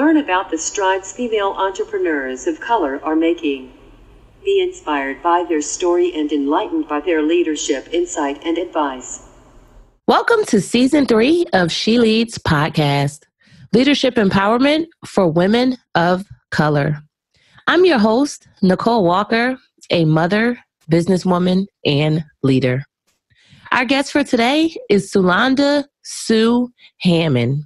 Learn about the strides female entrepreneurs of color are making. Be inspired by their story and enlightened by their leadership, insight, and advice. Welcome to Season 3 of She Leads Podcast, Leadership Empowerment for Women of Color. I'm your host, Nicole Walker, a mother, businesswoman, and leader. Our guest for today is Sulonda Sue Hammond.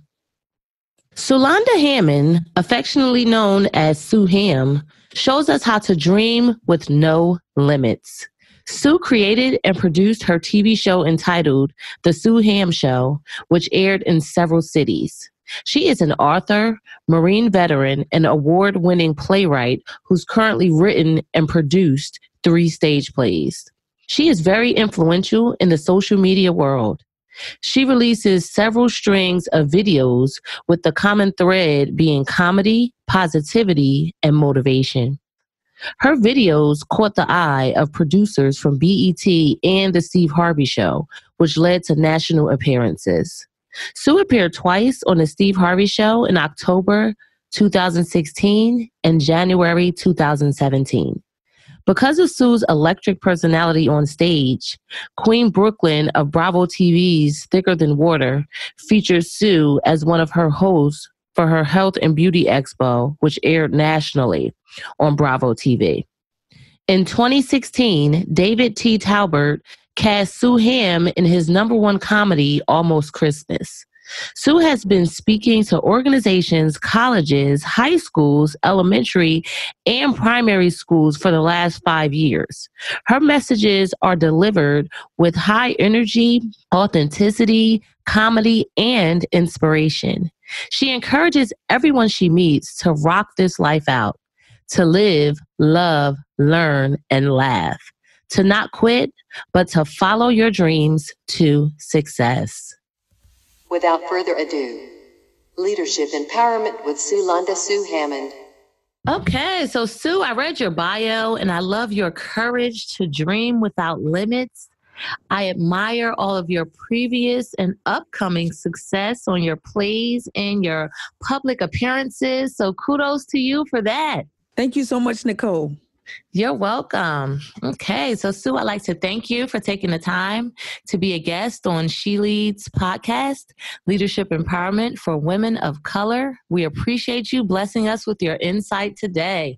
Sulonda Hammond, affectionately known as Sue Ham, shows us how to dream with no limits. Sue created and produced her TV show entitled The Sue Ham Show, which aired in several cities. She is an author, Marine veteran, and award-winning playwright who's currently written and produced 3 stage plays. She is very influential in the social media world. She releases several strings of videos with the common thread being comedy, positivity, and motivation. Her videos caught the eye of producers from BET and The Steve Harvey Show, which led to national appearances. Sue appeared twice on The Steve Harvey Show in October 2016 and January 2017. Because of Sue's electric personality on stage, Queen Brooklyn of Bravo TV's Thicker Than Water features Sue as one of her hosts for her Health and Beauty Expo, which aired nationally on Bravo TV. In 2016, David T. Talbert cast Sue Ham in his #1 comedy, Almost Christmas. Sue has been speaking to organizations, colleges, high schools, elementary, and primary schools for the last 5 years. Her messages are delivered with high energy, authenticity, comedy, and inspiration. She encourages everyone she meets to rock this life out, to live, love, learn, and laugh, to not quit, but to follow your dreams to success. Without further ado, Leadership Empowerment with Sulonda Sue Hammond. Okay, so Sue, I read your bio and I love your courage to dream without limits. I admire all of your previous and upcoming success on your plays and your public appearances. So kudos to you for that. Thank you so much, Nicole. You're welcome. Okay, so Sue, I'd like to thank you for taking the time to be a guest on She Leads Podcast, Leadership Empowerment for Women of Color. We appreciate you blessing us with your insight today.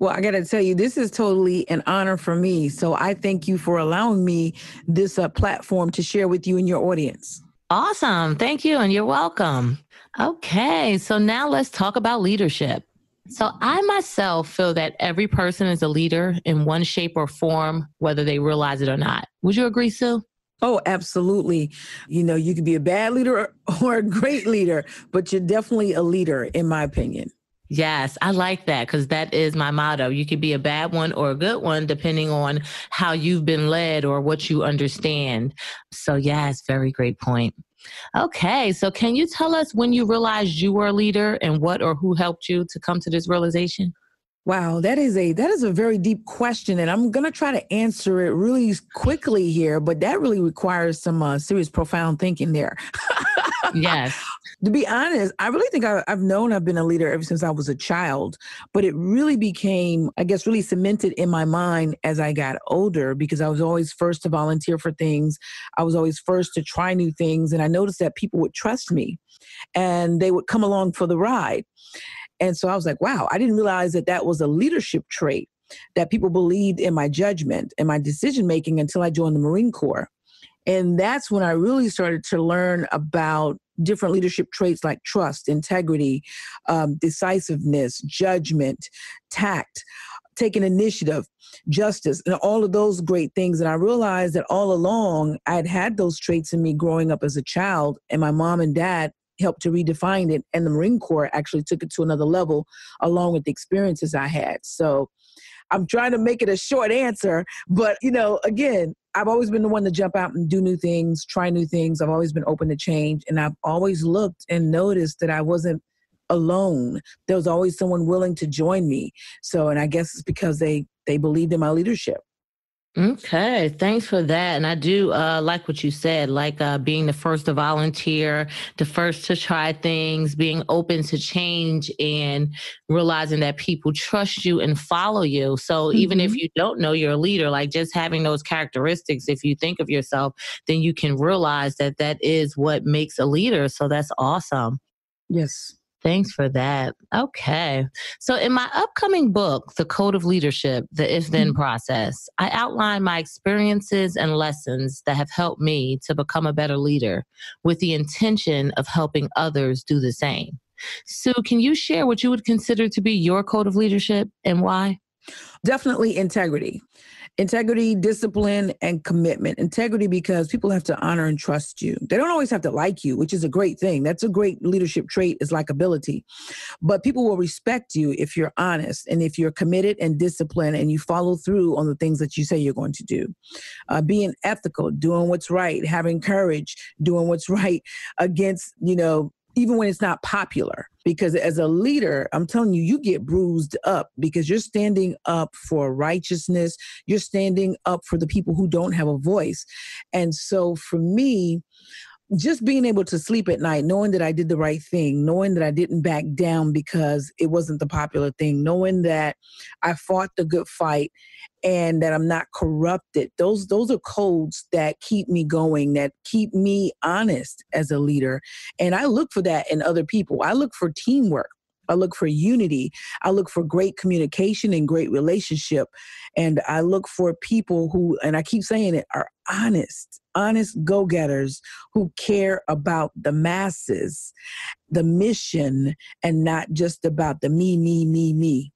Well, I got to tell you, this is totally an honor for me. So I thank you for allowing me this platform to share with you and your audience. Awesome. Thank you, and you're welcome. Okay, so now let's talk about leadership. So I myself feel that every person is a leader in one shape or form, whether they realize it or not. Would you agree, Sue? Oh, absolutely. You know, you could be a bad leader or a great leader, but you're definitely a leader, in my opinion. Yes, I like that because that is my motto. You could be a bad one or a good one, depending on how you've been led or what you understand. So yes, very great point. Okay, so can you tell us when you realized you were a leader and what or who helped you to come to this realization? Wow, that is a very deep question, and I'm going to try to answer it really quickly here, but that really requires some serious, profound thinking there. Yes. To be honest, I really think I've known I've been a leader ever since I was a child, but it really became, I guess, really cemented in my mind as I got older because I was always first to volunteer for things. I was always first to try new things, and I noticed that people would trust me, and they would come along for the ride. And so I was like, wow, I didn't realize that was a leadership trait, that people believed in my judgment and my decision-making until I joined the Marine Corps. And that's when I really started to learn about different leadership traits like trust, integrity, decisiveness, judgment, tact, taking initiative, justice, and all of those great things. And I realized that all along I'd had those traits in me growing up as a child, and my mom and dad helped to redefine it. And the Marine Corps actually took it to another level along with the experiences I had. So I'm trying to make it a short answer, but you know, again, I've always been the one to jump out and do new things, try new things. I've always been open to change. And I've always looked and noticed that I wasn't alone. There was always someone willing to join me. So, and I guess it's because they believed in my leadership. Okay, thanks for that. And I do like what you said, like being the first to volunteer, the first to try things, being open to change and realizing that people trust you and follow you. So even if you don't know you're a leader, like just having those characteristics, if you think of yourself, then you can realize that that is what makes a leader. So that's awesome. Yes. Thanks for that. Okay. So in my upcoming book, The Code of Leadership, The If-Then Process, I outline my experiences and lessons that have helped me to become a better leader with the intention of helping others do the same. Sue, can you share what you would consider to be your code of leadership and why? Definitely integrity. Integrity, discipline, and commitment. Integrity because people have to honor and trust you. They don't always have to like you, which is a great thing. That's a great leadership trait is likability. But people will respect you if you're honest and if you're committed and disciplined and you follow through on the things that you say you're going to do. Being ethical, doing what's right, having courage, doing what's right against, you know, even when it's not popular. Because as a leader, I'm telling you, you get bruised up because you're standing up for righteousness. You're standing up for the people who don't have a voice. And so for me, just being able to sleep at night, knowing that I did the right thing, knowing that I didn't back down because it wasn't the popular thing, knowing that I fought the good fight and that I'm not corrupted. Those are codes that keep me going, that keep me honest as a leader. And I look for that in other people. I look for teamwork. I look for unity. I look for great communication and great relationship. And I look for people who, and I keep saying it, are honest go-getters who care about the masses, the mission, and not just about the me.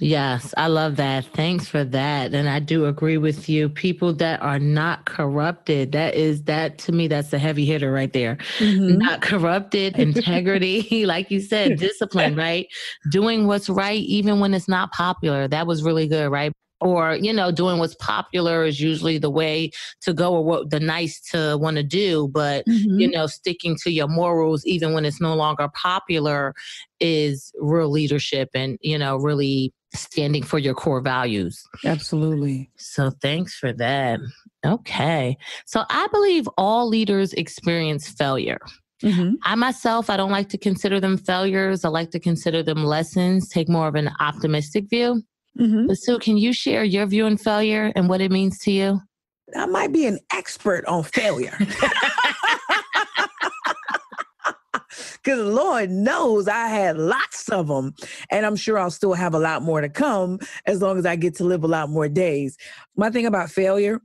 Yes, I love that. Thanks for that. And I do agree with you. People that are not corrupted, that to me, that's a heavy hitter right there. Mm-hmm. Not corrupted, integrity, like you said, discipline, right? Doing what's right, even when it's not popular. That was really good, right? Or, you know, doing what's popular is usually the way to go or what the nice to want to do. But, you know, sticking to your morals, even when it's no longer popular, is real leadership and, you know, really standing for your core values. Absolutely. So thanks for that. Okay. So I believe all leaders experience failure. I myself, I don't like to consider them failures. I like to consider them lessons, take more of an optimistic view. But Sue, can you share your view on failure and what it means to you? I might be an expert on failure. Because Lord knows I had lots of them. And I'm sure I'll still have a lot more to come as long as I get to live a lot more days. My thing about failure,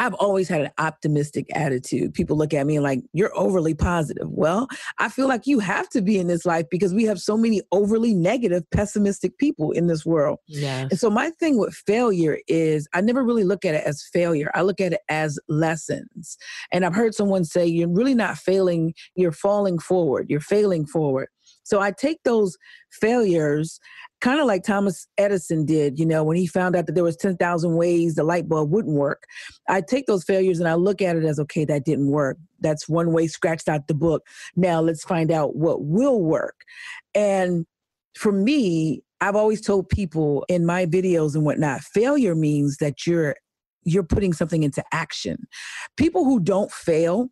I've always had an optimistic attitude. People look at me and like, you're overly positive. Well, I feel like you have to be in this life because we have so many overly negative, pessimistic people in this world. Yes. And so my thing with failure is I never really look at it as failure. I look at it as lessons. And I've heard someone say, you're really not failing. You're falling forward. You're failing forward. So I take those failures kind of like Thomas Edison did, you know, when he found out that there was 10,000 ways the light bulb wouldn't work. I take those failures and I look at it as, okay, that didn't work. That's one way scratched out the book. Now let's find out what will work. And for me, I've always told people in my videos and whatnot, failure means that you're putting something into action. People who don't fail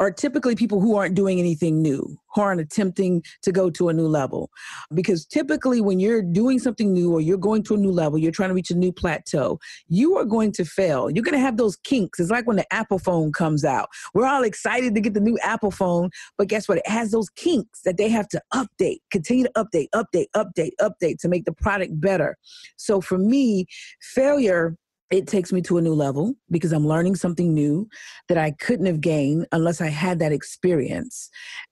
are typically people who aren't doing anything new, who aren't attempting to go to a new level. Because typically when you're doing something new or you're going to a new level, you're trying to reach a new plateau, you are going to fail. You're going to have those kinks. It's like when the Apple phone comes out. We're all excited to get the new Apple phone, but guess what? It has those kinks that they have to update, continue to update to make the product better. So for me, failure, it takes me to a new level because I'm learning something new that I couldn't have gained unless I had that experience.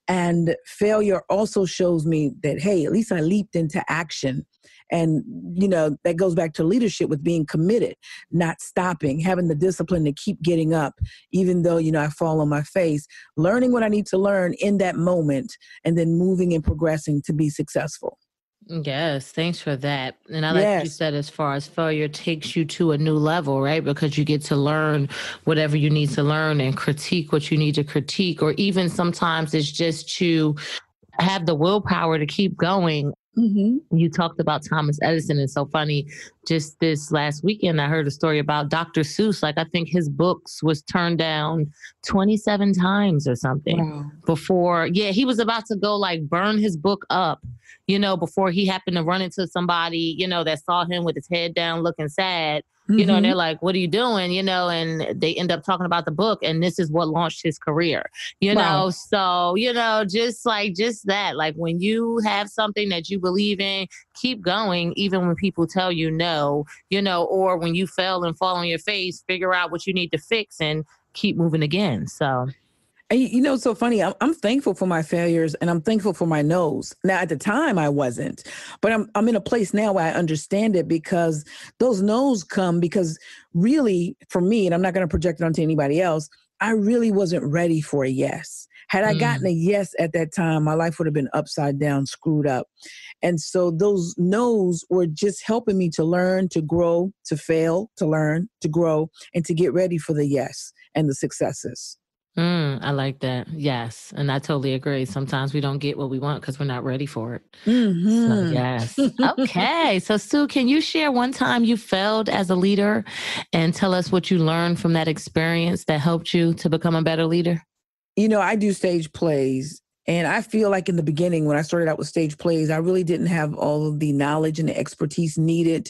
And failure also shows me that, hey, at least I leaped into action. And, you know, that goes back to leadership with being committed, not stopping, having the discipline to keep getting up, even though, you know, I fall on my face, learning what I need to learn in that moment, and then moving and progressing to be successful. Yes, thanks for that. And I like what you said as far as failure takes you to a new level, right? Because you get to learn whatever you need to learn and critique what you need to critique, or even sometimes it's just to have the willpower to keep going. Mm-hmm. You talked about Thomas Edison. It's so funny. Just this last weekend, I heard a story about Dr. Seuss. Like, I think his books was turned down 27 times or something. Wow. Before. Yeah, he was about to go like burn his book up, you know, before he happened to run into somebody, you know, that saw him with his head down looking sad, mm-hmm. you know, and they're like, what are you doing? You know, and they end up talking about the book. And this is what launched his career, you wow. know. So, you know, just that, like when you have something that you believe in, keep going, even when people tell you no, you know, or when you fail and fall on your face, figure out what you need to fix and keep moving again. So. You know, it's so funny. I'm thankful for my failures and I'm thankful for my no's. Now, at the time, I wasn't, but I'm in a place now where I understand it, because those no's come because really for me, and I'm not going to project it onto anybody else, I really wasn't ready for a yes. Had I gotten a yes at that time, my life would have been upside down, screwed up. And so those no's were just helping me to learn, to grow, to fail, to learn, to grow, and to get ready for the yes and the successes. I like that. Yes. And I totally agree. Sometimes we don't get what we want because we're not ready for it. Mm-hmm. So, yes. Okay. So Sue, can you share one time you failed as a leader and tell us what you learned from that experience that helped you to become a better leader? You know, I do stage plays. And I feel like in the beginning, when I started out with stage plays, I really didn't have all of the knowledge and the expertise needed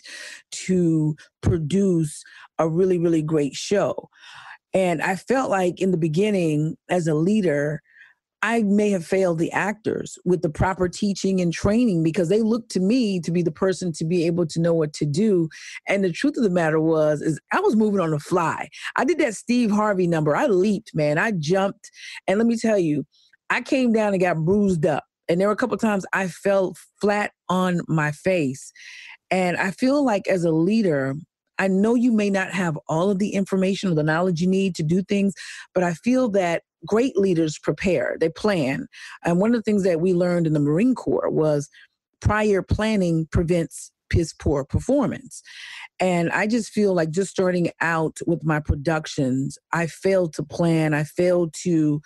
to produce a really, really great show. And I felt like in the beginning, as a leader, I may have failed the actors with the proper teaching and training, because they looked to me to be the person to be able to know what to do. And the truth of the matter was, is I was moving on the fly. I did that Steve Harvey number. I leaped, man. I jumped. And let me tell you, I came down and got bruised up. And there were a couple of times I fell flat on my face. And I feel like as a leader, I know you may not have all of the information or the knowledge you need to do things, but I feel that great leaders prepare, they plan. And one of the things that we learned in the Marine Corps was prior planning prevents piss poor performance. And I just feel like just starting out with my productions, I failed to plan. I failed to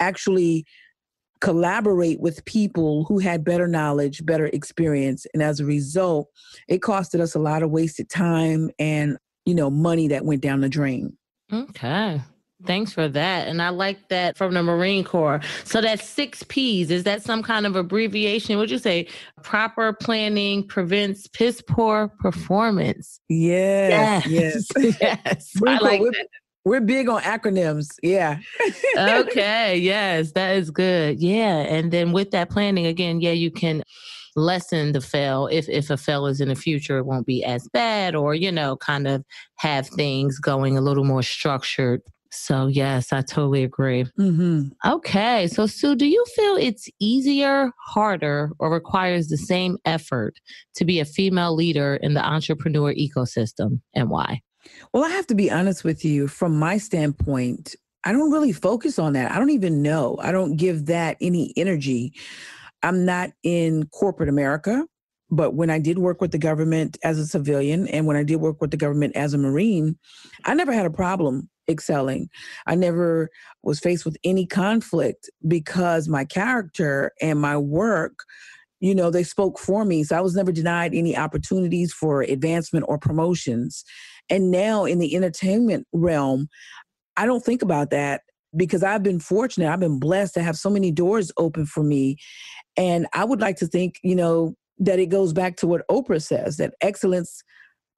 actually collaborate with people who had better knowledge, better experience. And as a result, it costed us a lot of wasted time and, you know, money that went down the drain. Okay. Thanks for that. And I like that from the Marine Corps. So that's 6 Ps. Is that some kind of abbreviation? What'd you say? Proper planning prevents piss poor performance. Yes. Yes. Yes. Yes. I like that. We're big on acronyms. Yeah. Okay. Yes, that is good. Yeah. And then with that planning, again, yeah, you can lessen the fail. If a fail is in the future, it won't be as bad, or, you know, kind of have things going a little more structured. So yes, I totally agree. Mm-hmm. Okay. So Sue, do you feel it's easier, harder, or requires the same effort to be a female leader in the entrepreneur ecosystem, and why? Well, I have to be honest with you, from my standpoint, I don't really focus on that. I don't even know. I don't give that any energy. I'm not in corporate America, but when I did work with the government as a civilian, and when I did work with the government as a Marine, I never had a problem excelling. I never was faced with any conflict because my character and my work, you know, they spoke for me. So I was never denied any opportunities for advancement or promotions. And now in the entertainment realm, I don't think about that because I've been fortunate. I've been blessed to have so many doors open for me. And I would like to think, you know, that it goes back to what Oprah says, that excellence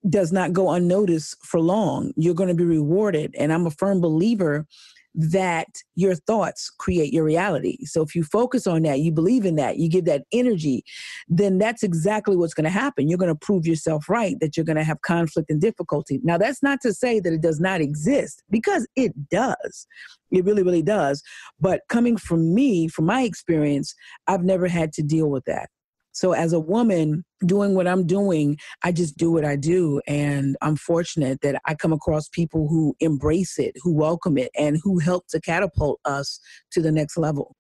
does not go unnoticed for long. You're going to be rewarded. And I'm a firm believer that your thoughts create your reality. So if you focus on that, you believe in that, you give that energy, then that's exactly what's going to happen. You're going to prove yourself right, that you're going to have conflict and difficulty. Now, that's not to say that it does not exist, because it does. It really, really does. But coming from me, from my experience, I've never had to deal with that. So as a woman doing what I'm doing, I just do what I do. And I'm fortunate that I come across people who embrace it, who welcome it, and who help to catapult us to the next level.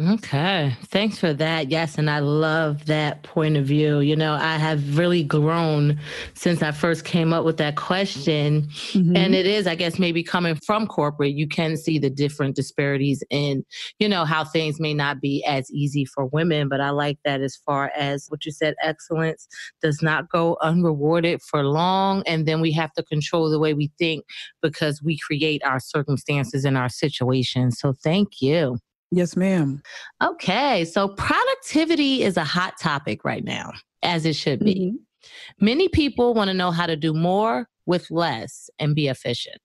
Okay. Thanks for that. Yes. And I love that point of view. You know, I have really grown since I first came up with that question. Mm-hmm. And it is, I guess, maybe coming from corporate, you can see the different disparities in, you know, how things may not be as easy for women. But I like that as far as what you said, excellence does not go unrewarded for long. And then we have to control the way we think because we create our circumstances and our situations. So thank you. Yes, ma'am. Okay. So productivity is a hot topic right now, as it should be. Mm-hmm. Many people want to know how to do more with less and be efficient.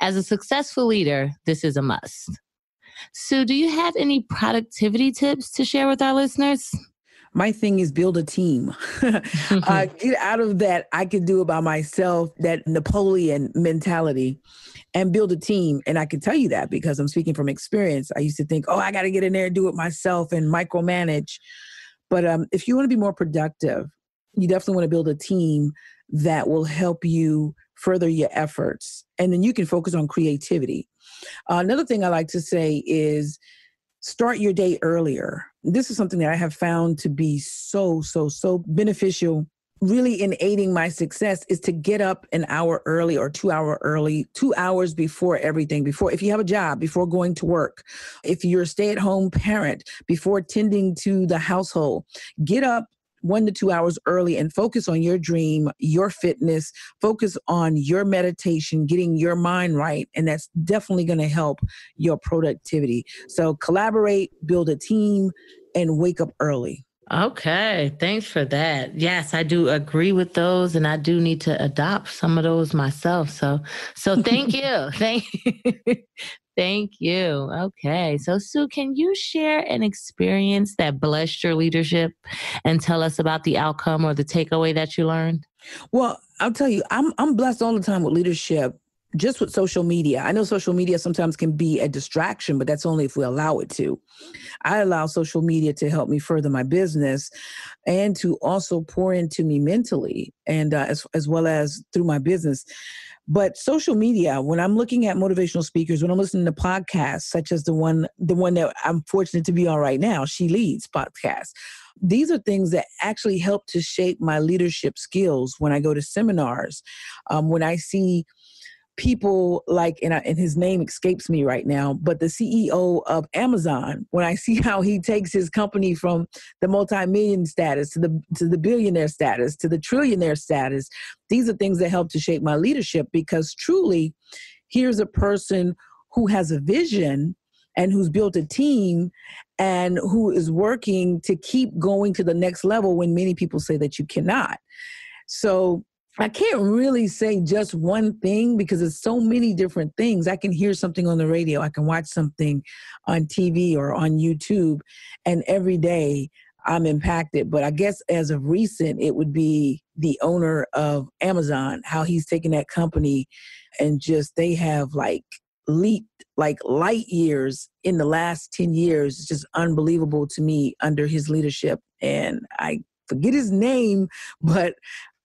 As a successful leader, this is a must. Sue, do you have any productivity tips to share with our listeners? My thing is build a team. Get out of that I can do it by myself, that Napoleon mentality, and build a team. And I can tell you that because I'm speaking from experience. I used to think, oh, I got to get in there and do it myself and micromanage. But if you want to be more productive, you definitely want to build a team that will help you further your efforts. And then you can focus on creativity. Another thing I like to say is start your day earlier. This is something that I have found to be so beneficial, really in aiding my success, is to get up an hour early or 2 hours early, 2 hours before everything, before, if you have a job, before going to work, if you're a stay-at-home parent, before tending to the household, get up 1 to 2 hours early and focus on your dream, your fitness, focus on your meditation, getting your mind right. And that's definitely going to help your productivity. So collaborate, build a team, and wake up early. Okay. Thanks for that. Yes, I do agree with those, and I do need to adopt some of those myself. So thank you. Thank you. Okay. So Sue, can you share an experience that blessed your leadership and tell us about the outcome or the takeaway that you learned? Well, I'll tell you, I'm blessed all the time with leadership, just with social media. I know social media sometimes can be a distraction, but that's only if we allow it to. I allow social media to help me further my business and to also pour into me mentally and as well as through my business. But social media, when I'm looking at motivational speakers, when I'm listening to podcasts, such as the one that I'm fortunate to be on right now, She Leads Podcast, these are things that actually help to shape my leadership skills. When I go to seminars, when I see people like, and his name escapes me right now, but the CEO of Amazon, when I see how he takes his company from the multi-million status to the billionaire status, to the trillionaire status, these are things that help to shape my leadership, because truly here's a person who has a vision and who's built a team and who is working to keep going to the next level when many people say that you cannot. So I can't really say just one thing because it's so many different things. I can hear something on the radio. I can watch something on TV or on YouTube, and every day I'm impacted. But I guess as of recent, it would be the owner of Amazon, how he's taken that company and just, they have like leaped like light years in the last 10 years. It's just unbelievable to me under his leadership. And I forget his name, but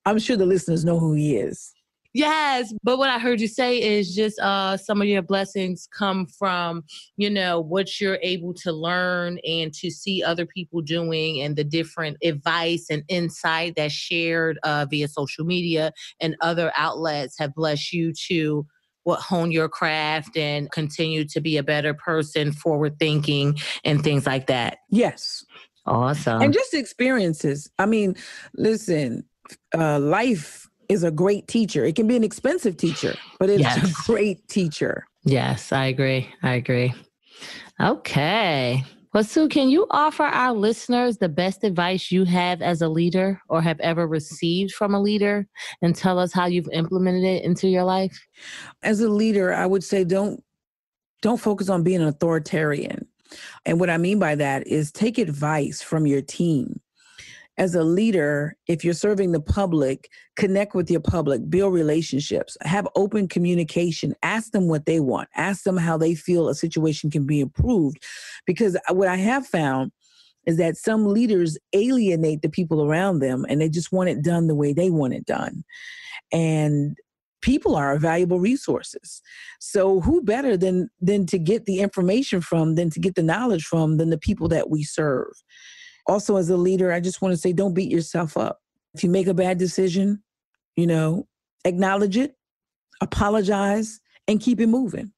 I'm sure the listeners know who he is. Yes. But what I heard you say is just some of your blessings come from, you know, what you're able to learn and to see other people doing, and the different advice and insight that's shared via social media and other outlets have blessed you to hone your craft and continue to be a better person, forward thinking and things like that. Yes. Awesome. And just experiences. I mean, listen, life is a great teacher. It can be an expensive teacher, but it's a great teacher. Yes, I agree. Okay. Well, Sue, can you offer our listeners the best advice you have as a leader or have ever received from a leader, and tell us how you've implemented it into your life? As a leader, I would say don't focus on being an authoritarian. And what I mean by that is take advice from your team. As a leader, if you're serving the public, connect with your public, build relationships, have open communication, ask them what they want, ask them how they feel a situation can be improved. Because what I have found is that some leaders alienate the people around them, and they just want it done the way they want it done. And people are valuable resources. So who better than to get the information from, than to get the knowledge from, than the people that we serve. Also, as a leader, I just want to say, don't beat yourself up. If you make a bad decision, acknowledge it, apologize, and keep it moving.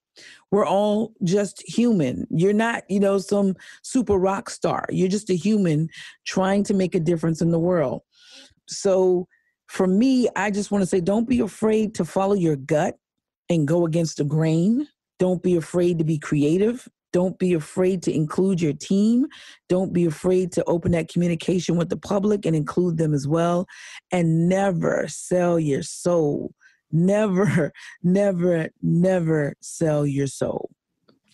We're all just human. You're not, some super rock star. You're just a human trying to make a difference in the world. So for me, I just want to say, don't be afraid to follow your gut and go against the grain. Don't be afraid to be creative. Don't be afraid to include your team. Don't be afraid to open that communication with the public and include them as well. And never sell your soul. Never, never, never sell your soul.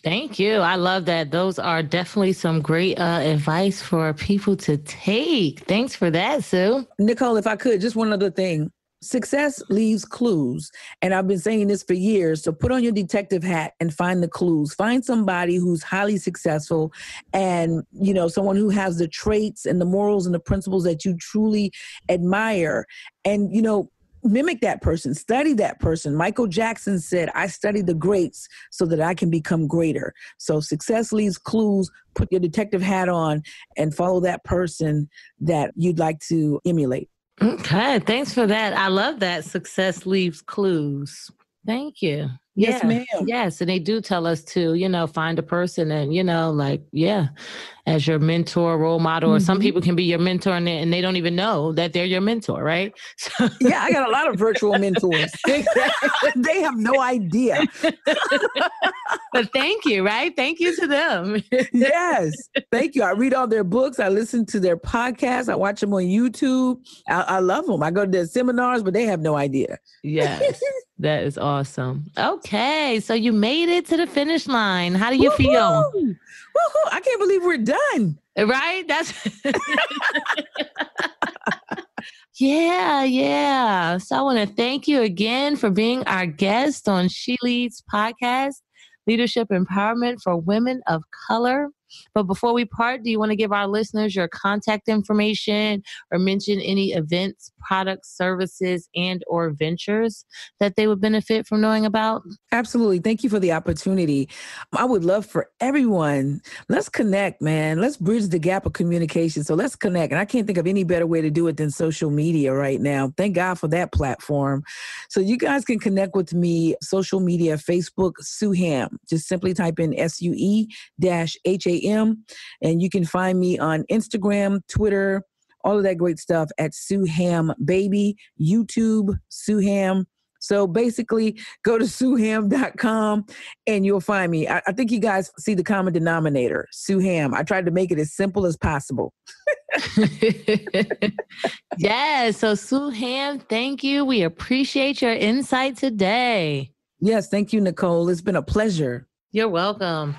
Thank you. I love that. Those are definitely some great advice for people to take. Thanks for that, Sue. Nicole, if I could, just one other thing. Success leaves clues. And I've been saying this for years. So put on your detective hat and find the clues. Find somebody who's highly successful and, someone who has the traits and the morals and the principles that you truly admire. And, mimic that person, study that person. Michael Jackson said, I study the greats so that I can become greater. So success leaves clues, put your detective hat on and follow that person that you'd like to emulate. Okay. Thanks for that. I love that. Success leaves clues. Thank you. Yes, yeah. Ma'am. Yes. And they do tell us to, find a person and, as your mentor, role model, or some people can be your mentor and they don't even know that they're your mentor, right? So. Yeah, I got a lot of virtual mentors. They have no idea. But thank you, right? Thank you to them. Yes. Thank you. I read all their books. I listen to their podcasts. I watch them on YouTube. I love them. I go to their seminars, but they have no idea. Yes. That is awesome. Okay. So you made it to the finish line. How do you feel? Woo-hoo. I can't believe we're done. Right? That's Yeah. So I want to thank you again for being our guest on She Leads Podcast, Leadership Empowerment for Women of Color. But before we part, do you want to give our listeners your contact information or mention any events, products, services, and or ventures that they would benefit from knowing about? Absolutely. Thank you for the opportunity. I would love for everyone, let's connect, man. Let's bridge the gap of communication. So let's connect. And I can't think of any better way to do it than social media right now. Thank God for that platform. So you guys can connect with me, social media, Facebook, Sue Ham. Just simply type in SUE-HAM. And you can find me on Instagram, Twitter, all of that great stuff at Sue Ham Baby, YouTube, Sue Ham. So basically go to suham.com and you'll find me. I think you guys see the common denominator, Sue Ham. I tried to make it as simple as possible. Yes. So Sue Ham, thank you. We appreciate your insight today. Yes. Thank you, Nicole. It's been a pleasure. You're welcome.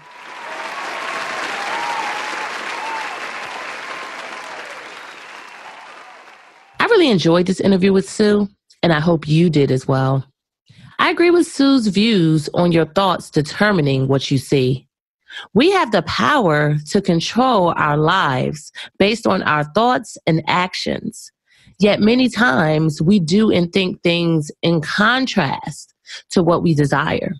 I really enjoyed this interview with Sue, and I hope you did as well. I agree with Sue's views on your thoughts determining what you see. We have the power to control our lives based on our thoughts and actions. Yet many times we do and think things in contrast to what we desire.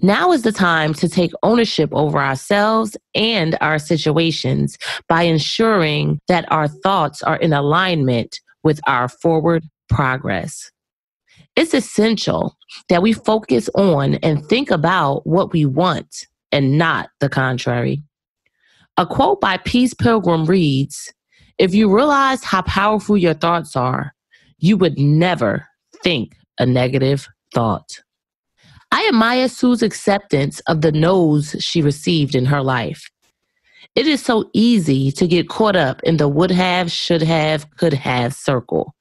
Now is the time to take ownership over ourselves and our situations by ensuring that our thoughts are in alignment with our forward progress. It's essential that we focus on and think about what we want and not the contrary. A quote by Peace Pilgrim reads, "If you realize how powerful your thoughts are, you would never think a negative thought." I admire Sue's acceptance of the no's she received in her life. It is so easy to get caught up in the would have, should have, could have circle.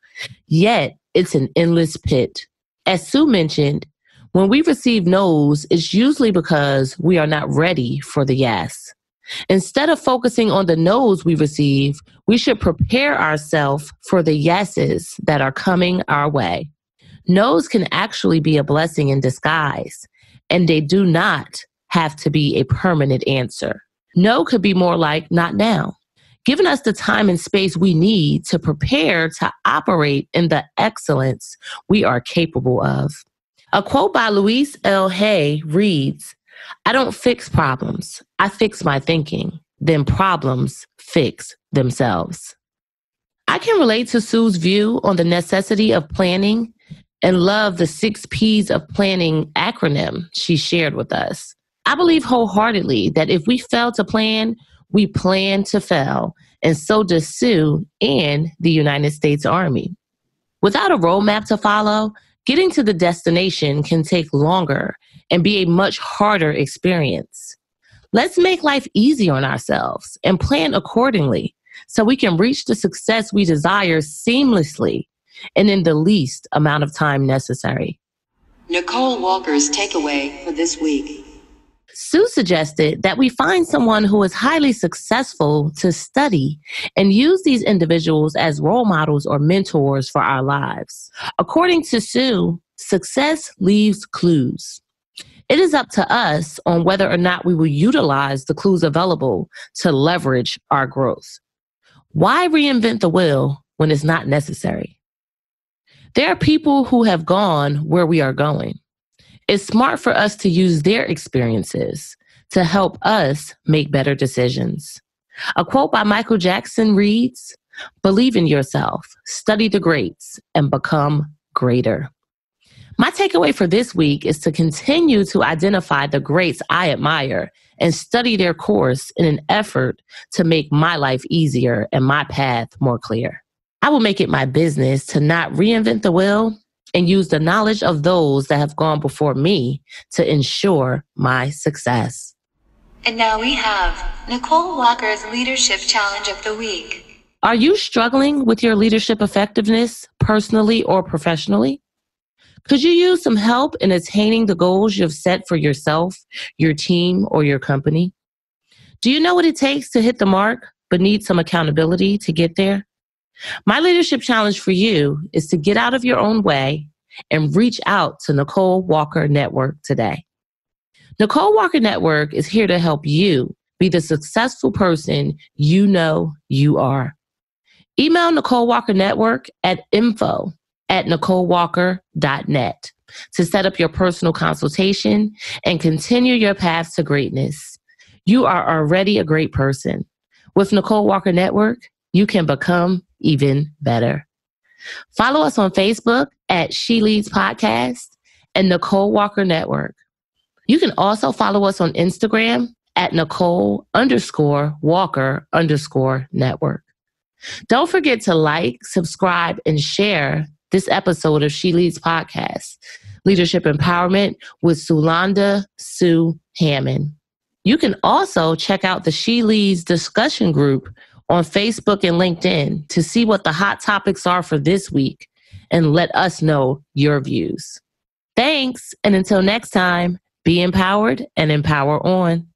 Yet, it's an endless pit. As Sue mentioned, when we receive no's, it's usually because we are not ready for the yes. Instead of focusing on the no's we receive, we should prepare ourselves for the yeses that are coming our way. No's can actually be a blessing in disguise, and they do not have to be a permanent answer. No could be more like not now, giving us the time and space we need to prepare to operate in the excellence we are capable of. A quote by Louise L. Hay reads, "I don't fix problems. I fix my thinking. Then problems fix themselves." I can relate to Sue's view on the necessity of planning and love the 6 P's of planning acronym she shared with us. I believe wholeheartedly that if we fail to plan, we plan to fail, and so does Sue and the United States Army. Without a roadmap to follow, getting to the destination can take longer and be a much harder experience. Let's make life easy on ourselves and plan accordingly so we can reach the success we desire seamlessly and in the least amount of time necessary. Nicole Walker's takeaway for this week. Sue suggested that we find someone who is highly successful to study and use these individuals as role models or mentors for our lives. According to Sue, success leaves clues. It is up to us on whether or not we will utilize the clues available to leverage our growth. Why reinvent the wheel when it's not necessary? There are people who have gone where we are going. It's smart for us to use their experiences to help us make better decisions. A quote by Michael Jackson reads, "Believe in yourself, study the greats, and become greater." My takeaway for this week is to continue to identify the greats I admire and study their course in an effort to make my life easier and my path more clear. I will make it my business to not reinvent the wheel and use the knowledge of those that have gone before me to ensure my success. And now we have Nicole Walker's Leadership Challenge of the Week. Are you struggling with your leadership effectiveness personally or professionally? Could you use some help in attaining the goals you've set for yourself, your team, or your company? Do you know what it takes to hit the mark, but need some accountability to get there? My leadership challenge for you is to get out of your own way and reach out to Nicole Walker Network today. Nicole Walker Network is here to help you be the successful person you know you are. Email Nicole Walker Network at info@NicoleWalker.net to set up your personal consultation and continue your path to greatness. You are already a great person. With Nicole Walker Network, you can become even better. Follow us on Facebook at She Leads Podcast and Nicole Walker Network. You can also follow us on Instagram at Nicole_Walker_Network. Don't forget to like, subscribe, and share this episode of She Leads Podcast, Leadership Empowerment with Sulonda Sue Hammond. You can also check out the She Leads discussion group on Facebook and LinkedIn to see what the hot topics are for this week and let us know your views. Thanks, and until next time, be empowered and empower on.